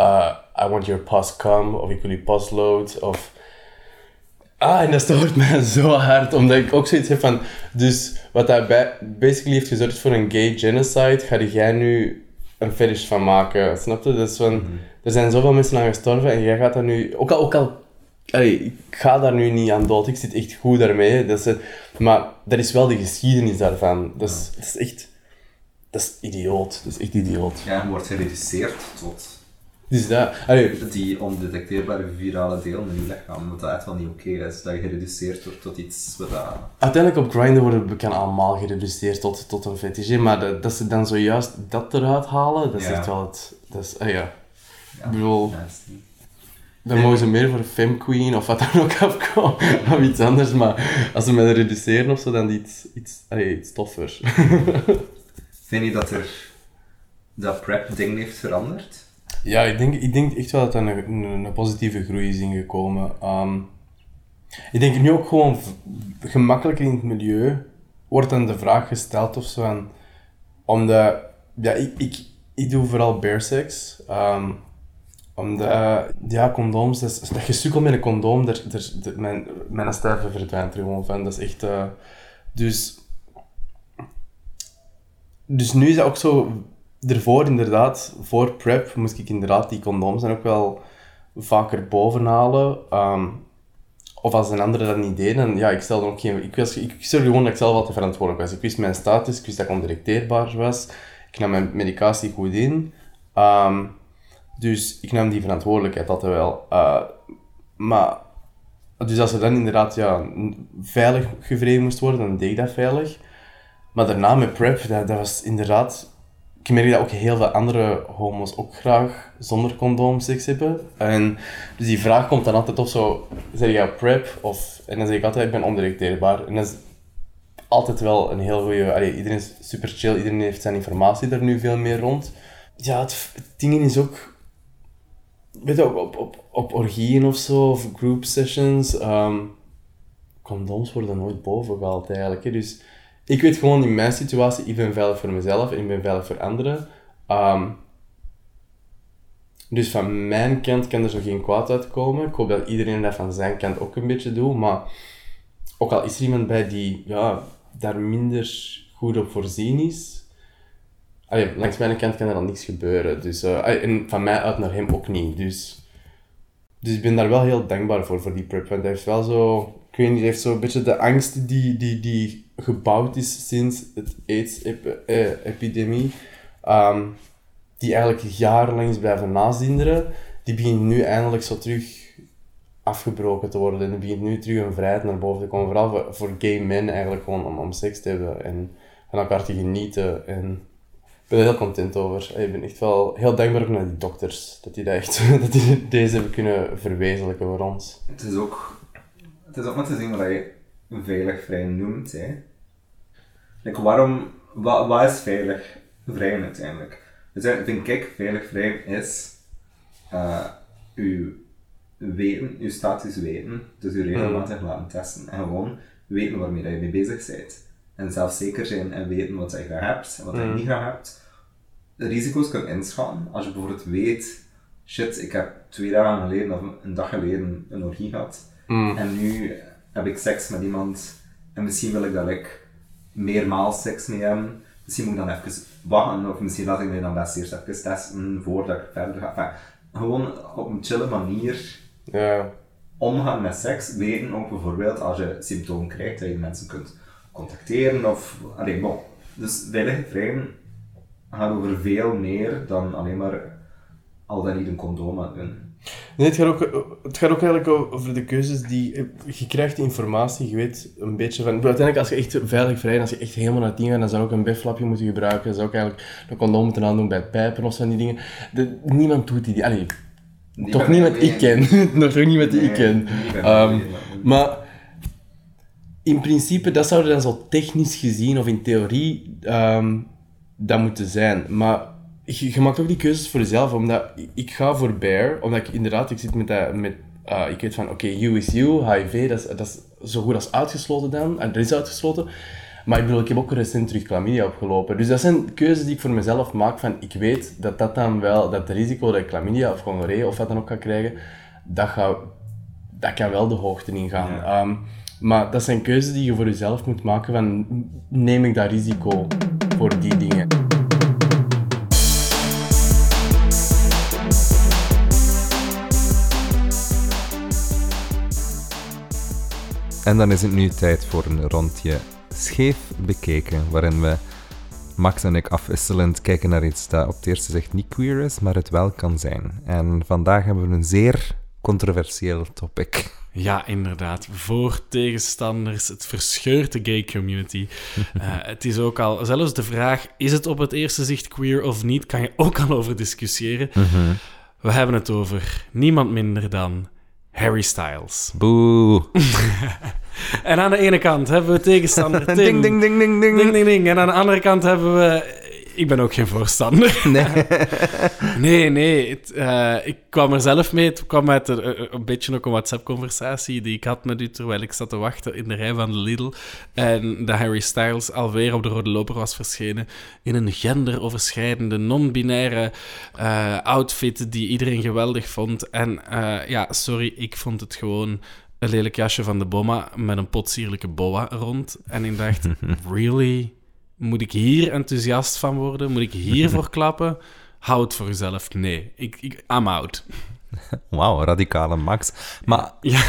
uh, I want your pass come, of ik wil je pass load, of... Ah, en dat stoort mij zo hard, omdat ik ook zoiets heb van... Dus wat dat basically heeft gezorgd voor een gay genocide, ga jij nu een fetish van maken, snap je? Dus van, mm-hmm. Er zijn zoveel mensen aan gestorven en jij gaat daar nu... Ook al... Ook al Allee, ik ga daar nu niet aan dood, ik zit echt goed daarmee. Dat is het. Maar dat is wel de geschiedenis daarvan. Dat is, ja. dat is echt... Dat is idioot. Dat is echt idioot. Ja, je wordt gereduceerd tot... Dus dat... Allee. Die ondetecteerbare virale deel in je lichaam. Wat dat echt wel niet oké is. Dat je gereduceerd wordt tot iets wat... Uh... Uiteindelijk op Grindr worden we allemaal gereduceerd tot, tot een fetiche. Maar dat, dat ze dan zojuist dat eruit halen, dat is ja. echt wel het... Dat is... Uh, ja. ja. Ik bedoel... Ja, dan mogen ze meer voor Femme Queen of wat dan ook afkomen, of iets anders, maar als ze mij reduceren of zo, dan iets, iets, allee, iets toffer. Vind je dat er dat prep-ding heeft veranderd? Ja, ik denk, ik denk echt wel dat er een, een positieve groei is ingekomen. Um, ik denk nu ook gewoon v- gemakkelijker in het milieu wordt dan de vraag gesteld of zo. En, omdat, ja, ik, ik, ik doe vooral bear sex. Um, Omdat, uh, ja, condooms, dat, is, dat gesukkel met een condoom, daar, daar, de, mijn, mijn sterven verdwijnt er gewoon van. Dat is echt... Uh, dus... Dus nu is dat ook zo... Daarvoor inderdaad, voor prep, moest ik inderdaad die condooms dan ook wel vaker bovenhalen. Um, of als een andere dat niet deed, dan... Ja, ik stelde ook geen... Ik, was, ik zorgde gewoon dat ik zelf altijd verantwoordelijk was. Ik wist mijn status, ik wist dat ik ondelecteerbaar was. Ik nam mijn medicatie goed in. Um, Dus ik nam die verantwoordelijkheid altijd wel. Uh, maar, dus als er dan inderdaad ja, veilig gevreven moest worden, dan deed ik dat veilig. Maar daarna met prep, dat, dat was inderdaad... Ik merk dat ook heel veel andere homo's ook graag zonder condoom seks hebben. En dus die vraag komt dan altijd op zo, zeg je prep? Of, en dan zeg ik altijd, ik ben ondelecteerbaar. En dat is altijd wel een heel goeie... Allee, iedereen is super chill, iedereen heeft zijn informatie er nu veel meer rond. Ja, het, het ding is ook... Weet je, op, op, op orgieën of zo, of group sessions, um, condooms worden nooit boven gehaald eigenlijk. Hè. Dus ik weet gewoon in mijn situatie, ik ben veilig voor mezelf en ik ben veilig voor anderen. Um, dus van mijn kant kan er zo geen kwaad uitkomen. Ik hoop dat iedereen dat van zijn kant ook een beetje doet, maar ook al is er iemand bij die ja, daar minder goed op voorzien is, allee, langs mijn kant kan er al niks gebeuren. Dus, uh, allee, en van mij uit naar hem ook niet. Dus, dus ik ben daar wel heel dankbaar voor, voor die prep. Want hij heeft wel zo... Ik weet niet, hij heeft zo een beetje de angst die, die, die gebouwd is sinds het AIDS-epidemie. Um, die eigenlijk jarenlang blijven nazinderen. Die begint nu eindelijk zo terug afgebroken te worden. En die begint nu terug een vrijheid naar boven te komen. Vooral voor, voor gay men eigenlijk gewoon om, om seks te hebben. En van elkaar te genieten. En... Ik ben er heel content over. Ik ben echt wel heel dankbaar ook naar die dokters. Dat die, dat echt, dat die deze hebben kunnen verwezenlijken voor ons. Het is ook, het is ook maar te zien wat je veilig vrij noemt. Hè. Like, waarom, wat, wat is veilig vrij uiteindelijk? Dus ik vind ik, veilig vrij is uh, uw weten, uw status weten. Dus je regelmatig laten testen. En gewoon weten waarmee je mee bezig bent. En zelfzeker zijn en weten wat je graag hebt en wat je mm. niet graag hebt. De risico's kunnen inschatten. Als je bijvoorbeeld weet shit, ik heb twee dagen geleden of een dag geleden een orgie gehad. Mm. En nu heb ik seks met iemand en misschien wil ik dat ik meermaals seks mee heb. Misschien moet ik dan even wachten of misschien laat ik mij dan best eerst even testen voordat ik verder ga. Enfin, gewoon op een chille manier yeah. omgaan met seks. Weten ook bijvoorbeeld als je symptomen krijgt dat je mensen kunt contacteren of... Allee, bon. Dus veilige trein gaat over veel meer dan alleen maar al dan niet een condoom aan doen. Nee, het gaat, ook, het gaat ook eigenlijk over de keuzes die... Je krijgt informatie, je weet een beetje van... Uiteindelijk, als je echt veilig vrij, als je echt helemaal naar tien gaat, dan zou ook een beflapje moeten gebruiken. Dan zou ook eigenlijk een condoom moeten aandoen bij het pijpen of zo, die dingen. De, niemand doet die... Allee, die toch niemand die ik ken. Nog niemand die nee, ik ken. Um, maar... In principe, dat zou dan zo technisch gezien of in theorie um, dat moeten zijn. Maar je, je maakt ook die keuzes voor jezelf, omdat ik ga voor Bear, omdat ik inderdaad, ik zit met dat, met, uh, ik weet van, oké, okay, you is you, H I V, dat is, dat is zo goed als uitgesloten dan, en dat is uitgesloten. Maar ik bedoel, ik heb ook recent terug chlamydia opgelopen. Dus dat zijn keuzes die ik voor mezelf maak, van ik weet dat dat dan wel, dat het risico dat ik chlamydia of gonorrhee of wat dan ook ga krijgen, dat, ga, dat kan wel de hoogte ingaan. Ja. Um, Maar dat zijn keuzes die je voor jezelf moet maken van neem ik dat risico voor die dingen. En dan is het nu tijd voor een rondje scheef bekeken, waarin we Max en ik afwisselend kijken naar iets dat op het eerste zicht niet queer is, maar het wel kan zijn. En vandaag hebben we een zeer controversieel topic. Ja, inderdaad. Voor tegenstanders. Het verscheurt de gay community. Uh, het is ook al... Zelfs de vraag, is het op het eerste zicht queer of niet, kan je ook al over discussiëren. Mm-hmm. We hebben het over niemand minder dan Harry Styles. Boe. En aan de ene kant hebben we tegenstander Tim. Ding, ding, ding, ding, ding. Ding, ding, ding. En aan de andere kant hebben we... Ik ben ook geen voorstander. Nee, nee. nee het, uh, ik kwam er zelf mee. Het kwam uit een, een beetje ook een WhatsApp-conversatie die ik had met u terwijl ik zat te wachten in de rij van de Lidl. En dat Harry Styles alweer op de rode loper was verschenen in een genderoverschrijdende, non-binaire uh, outfit die iedereen geweldig vond. En uh, ja, sorry, ik vond het gewoon... een lelijk jasje van de bomma met een potsierlijke boa rond. En ik dacht, really... Moet ik hier enthousiast van worden? Moet ik hiervoor klappen? Hou het voor jezelf. Nee, ik, ik, I'm out. Wauw, radicale Max. Maar, ja.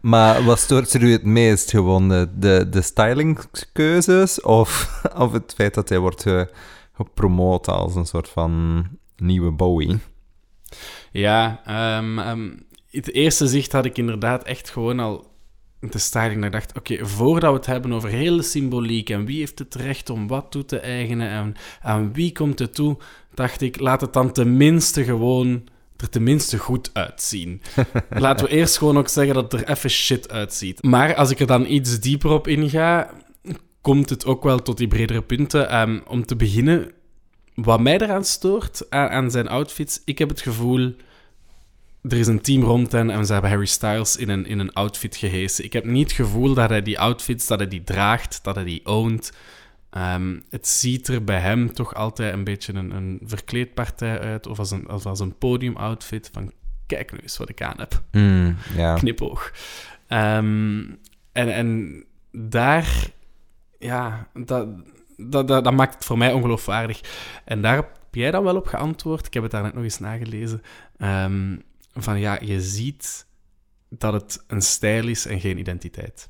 Maar wat stoort u het meest? Gewoon de, de, de stylingkeuzes? Of, of het feit dat hij wordt gepromoot als een soort van nieuwe Bowie? Ja, um, um, het eerste zicht had ik inderdaad echt gewoon al... de styling, ik dacht, oké, okay, voordat we het hebben over hele symboliek en wie heeft het recht om wat toe te eigenen en aan wie komt het toe, dacht ik, laat het dan tenminste gewoon er tenminste goed uitzien. Laten we eerst gewoon ook zeggen dat het er even shit uitziet. Maar als ik er dan iets dieper op inga, komt het ook wel tot die bredere punten. Um, om te beginnen, wat mij eraan stoort, aan, aan zijn outfits, ik heb het gevoel... Er is een team rond hen en ze hebben Harry Styles in een, in een outfit gehesen. Ik heb niet het gevoel dat hij die outfits, dat hij die draagt, dat hij die ownt. Um, het ziet er bij hem toch altijd een beetje een, een verkleedpartij uit. Of als een, als, als een podiumoutfit van kijk nu eens wat ik aan heb. Mm, yeah. Knipoog. Um, en, en daar... Ja, dat, dat, dat, dat maakt het voor mij ongeloofwaardig. En daar heb jij dan wel op geantwoord. Ik heb het daar net nog eens nagelezen. Um, Van ja, je ziet dat het een stijl is en geen identiteit.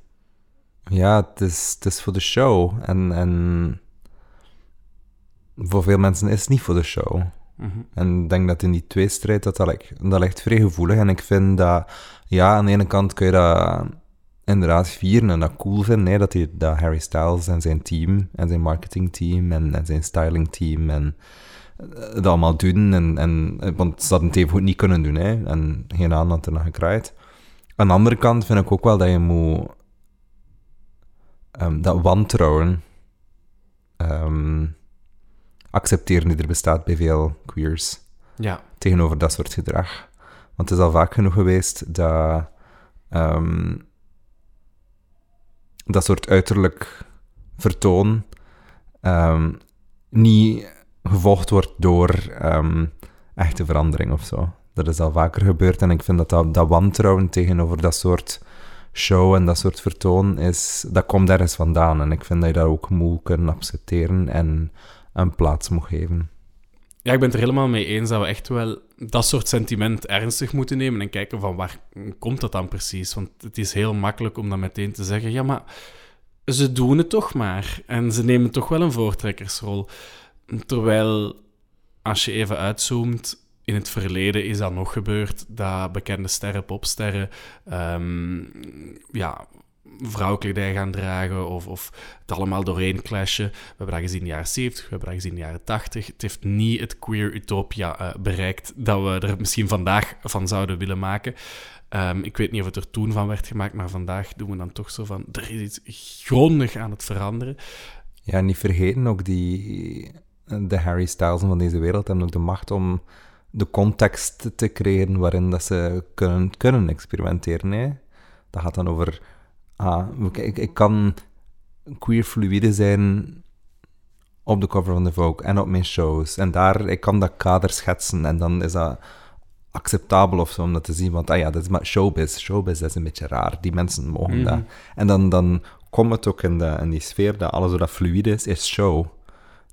Ja, het is, het is voor de show. En, en voor veel mensen is het niet voor de show. Mm-hmm. En ik denk dat in die tweestrijd, dat, dat, dat ligt vrij gevoelig. En ik vind dat, ja, aan de ene kant kun je dat inderdaad vieren en dat cool vinden. Nee, dat, die, dat Harry Styles en zijn team, en zijn marketingteam, en, en zijn stylingteam, en... dat allemaal doen, en, en, want ze hadden het even goed niet kunnen doen, hè, en geen aandacht ernaar gekraaid. Aan de andere kant vind ik ook wel dat je moet um, dat wantrouwen um, accepteren die er bestaat bij veel queers, ja, tegenover dat soort gedrag. Want het is al vaak genoeg geweest dat um, dat soort uiterlijk vertoon um, niet gevolgd wordt door um, echte verandering of zo. Dat is al vaker gebeurd en ik vind dat dat, dat wantrouwen tegenover dat soort show en dat soort vertoon is, dat komt ergens vandaan. En ik vind dat je dat ook moet kunnen accepteren en een plaats moet geven. Ja, ik ben het er helemaal mee eens dat we echt wel dat soort sentiment ernstig moeten nemen en kijken van waar komt dat dan precies. Want het is heel makkelijk om dan meteen te zeggen, ja, maar ze doen het toch maar. En ze nemen toch wel een voortrekkersrol. Terwijl, als je even uitzoomt, in het verleden is dat nog gebeurd, dat bekende sterren, popsterren, um, ja, vrouwenkledij gaan dragen of, of het allemaal doorheen clashen. We hebben dat gezien in de jaren zeventig, we hebben dat gezien in de jaren tachtig. Het heeft niet het queer utopia uh, bereikt dat we er misschien vandaag van zouden willen maken. Um, ik weet niet of het er toen van werd gemaakt, maar vandaag doen we dan toch zo van, er is iets grondig aan het veranderen. Ja, niet vergeten ook die... De Harry Styles van deze wereld hebben ook de macht om de context te creëren waarin dat ze kunnen, kunnen experimenteren. Hè? Dat gaat dan over... Ah, ik, ik kan queer fluïde zijn op de cover van de Vogue en op mijn shows. En daar, ik kan dat kader schetsen en dan is dat acceptabel of zo om dat te zien. Want ah ja, dat is maar showbiz. Showbiz is een beetje raar. Die mensen mogen mm-hmm. dat. En dan, dan komt het ook in, de, in die sfeer dat alles wat dat fluïde is, is show.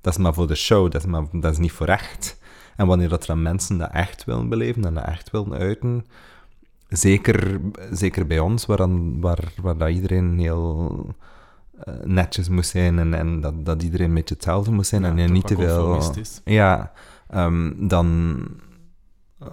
Dat is maar voor de show, dat is, maar, dat is niet voor echt. En wanneer dat dan mensen dat echt willen beleven en dat echt willen uiten, zeker, zeker bij ons, waar, dan, waar, waar dat iedereen heel uh, netjes moest zijn en, en dat, dat iedereen een beetje hetzelfde moest zijn ja, en niet te veel... Ja, um, dan,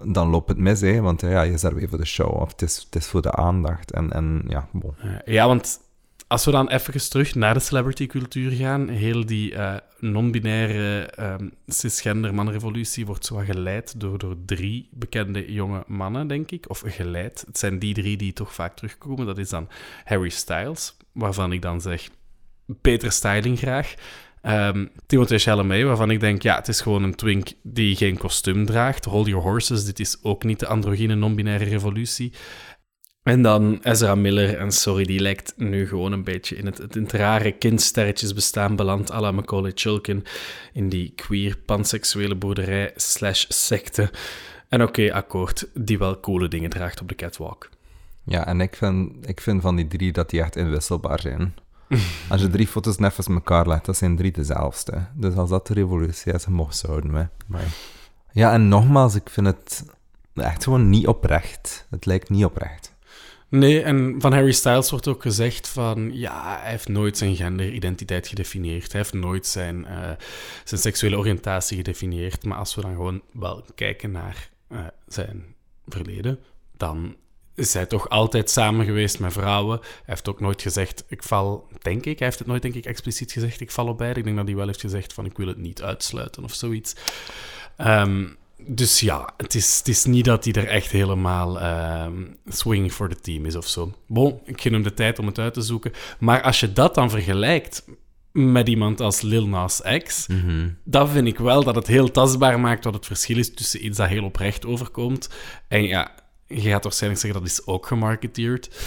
dan loopt het mis, hè, want ja, je is daar weer voor de show of het is, het is voor de aandacht. En, en ja, bon. Ja, want... Als we dan even terug naar de celebrity-cultuur gaan, heel die uh, non-binaire um, cisgender manrevolutie wordt zo geleid door, door drie bekende jonge mannen, denk ik. Of geleid. Het zijn die drie die toch vaak terugkomen. Dat is dan Harry Styles, waarvan ik dan zeg, beter styling graag. Um, Timothée Chalamet, waarvan ik denk, ja, het is gewoon een twink die geen kostuum draagt. Hold your horses, dit is ook niet de androgyne non-binaire revolutie. En dan Ezra Miller, en sorry, die lijkt nu gewoon een beetje in het, het, in het rare kindsterretjesbestaan beland, à la Macaulay Culkin, in die queer panseksuele boerderij slash secte. En oké, okay, akkoord, die wel coole dingen draagt op de catwalk. Ja, en ik vind, ik vind van die drie dat die echt inwisselbaar zijn. Als je drie foto's neffens elkaar legt, dat zijn drie dezelfde. Dus als dat de revolutie is, mocht zouden we. Maar... Ja, en nogmaals, ik vind het echt gewoon niet oprecht. Het lijkt niet oprecht. Nee, en van Harry Styles wordt ook gezegd van... Ja, hij heeft nooit zijn genderidentiteit gedefinieerd. Hij heeft nooit zijn, uh, zijn seksuele oriëntatie gedefinieerd. Maar als we dan gewoon wel kijken naar uh, zijn verleden... Dan is hij toch altijd samen geweest met vrouwen. Hij heeft ook nooit gezegd... Ik val, denk ik. Hij heeft het nooit, denk ik, expliciet gezegd. Ik val op beide. Ik denk dat hij wel heeft gezegd van... Ik wil het niet uitsluiten of zoiets. Um, Dus ja, het is, het is niet dat hij er echt helemaal uh, swing for the team is of zo. Bon, ik geef hem de tijd om het uit te zoeken. Maar als je dat dan vergelijkt met iemand als Lil Nas X, mm-hmm. dan vind ik wel dat het heel tastbaar maakt wat het verschil is tussen iets dat heel oprecht overkomt. En ja, je gaat waarschijnlijk zeggen dat is ook gemarketeerd.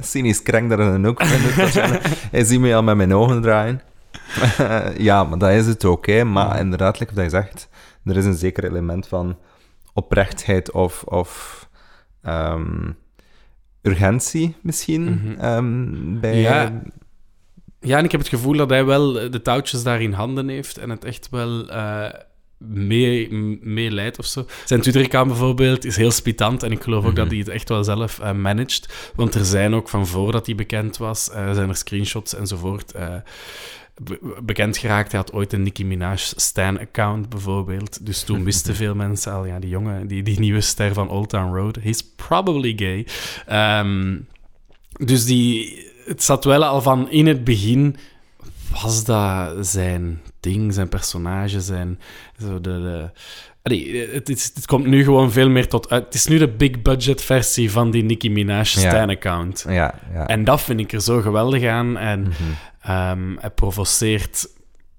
Cynisch krenk dat een ook vindt. Hij ziet me al met mijn ogen draaien. Ja, maar dat is het ook, hè. Maar inderdaad, like wat je zegt, er is een zeker element van oprechtheid of, of um, urgentie misschien. Mm-hmm. Um, bij... ja. ja, en ik heb het gevoel dat hij wel de touwtjes daar in handen heeft en het echt wel uh, meeleidt mee of zo. Zijn Twitter-account bijvoorbeeld is heel spitant en ik geloof ook mm-hmm. dat hij het echt wel zelf uh, managt. Want er zijn ook van voordat hij bekend was, uh, zijn er screenshots enzovoort... Uh, bekend geraakt. Hij had ooit een Nicki Minaj Stan-account, bijvoorbeeld. Dus toen wisten veel mensen al, ja, die jongen, die, die nieuwe ster van Old Town Road, he's probably gay. Um, dus die, het zat wel al van in het begin, was dat zijn ding, zijn personage, zijn... Zo de, de, allee, het, is, het komt nu gewoon veel meer tot... Het is nu de big-budget versie van die Nicki Minaj Stan-account. Ja, ja, ja. En dat vind ik er zo geweldig aan. En... Mm-hmm. Um, hij provoceert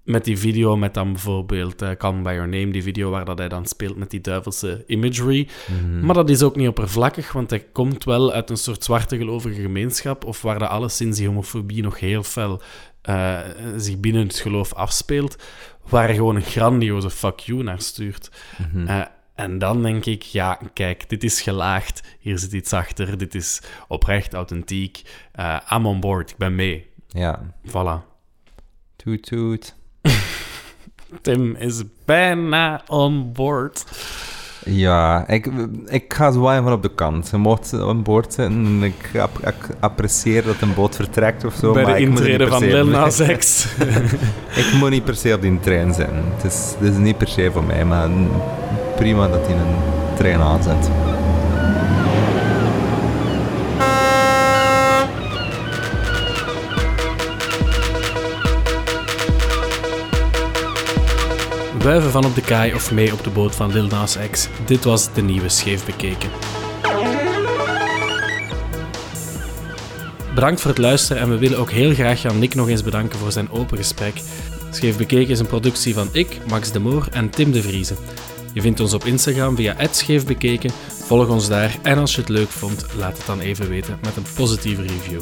met die video, met dan bijvoorbeeld uh, Call Me By Your Name, die video waar dat hij dan speelt met die duivelse imagery. Mm-hmm. Maar dat is ook niet oppervlakkig, want hij komt wel uit een soort zwarte gelovige gemeenschap, of waar dat alleszins die homofobie nog heel fel uh, zich binnen het geloof afspeelt, waar hij gewoon een grandioze fuck you naar stuurt. Mm-hmm. Uh, En dan denk ik, ja, kijk, dit is gelaagd, hier zit iets achter, dit is oprecht, authentiek. Uh, I'm on board, ik ben mee. Ja. Voilà. Toet toet. Tim is bijna on board. Ja, ik, ik ga zwaaien van op de kant. Je mocht on board en ik ap- ap- apprecieer dat een boot vertrekt of zo. Bij de maar intrede van Lil Nas X. Ik moet niet per se op die trein zijn. Het is, het is niet per se voor mij, maar prima dat hij een trein aanzet. Wuiven van op de kaai of mee op de boot van Lil Nas X. Dit was de nieuwe Scheef Bekeken. Bedankt voor het luisteren en we willen ook heel graag Jan Nick nog eens bedanken voor zijn open gesprek. Scheef Bekeken is een productie van ik, Max de Moor en Tim de Vriezen. Je vindt ons op Instagram via at scheef bekeken. Volg ons daar en als je het leuk vond, laat het dan even weten met een positieve review.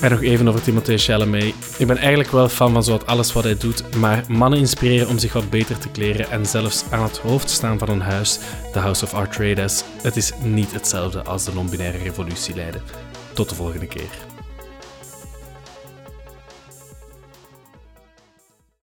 En nog even over Timothée Chalamet. Ik ben eigenlijk wel fan van zowat alles wat hij doet, maar mannen inspireren om zich wat beter te kleren en zelfs aan het hoofd staan van een huis, The House of Atreides. Het is niet hetzelfde als de non-binaire revolutie leiden. Tot de volgende keer.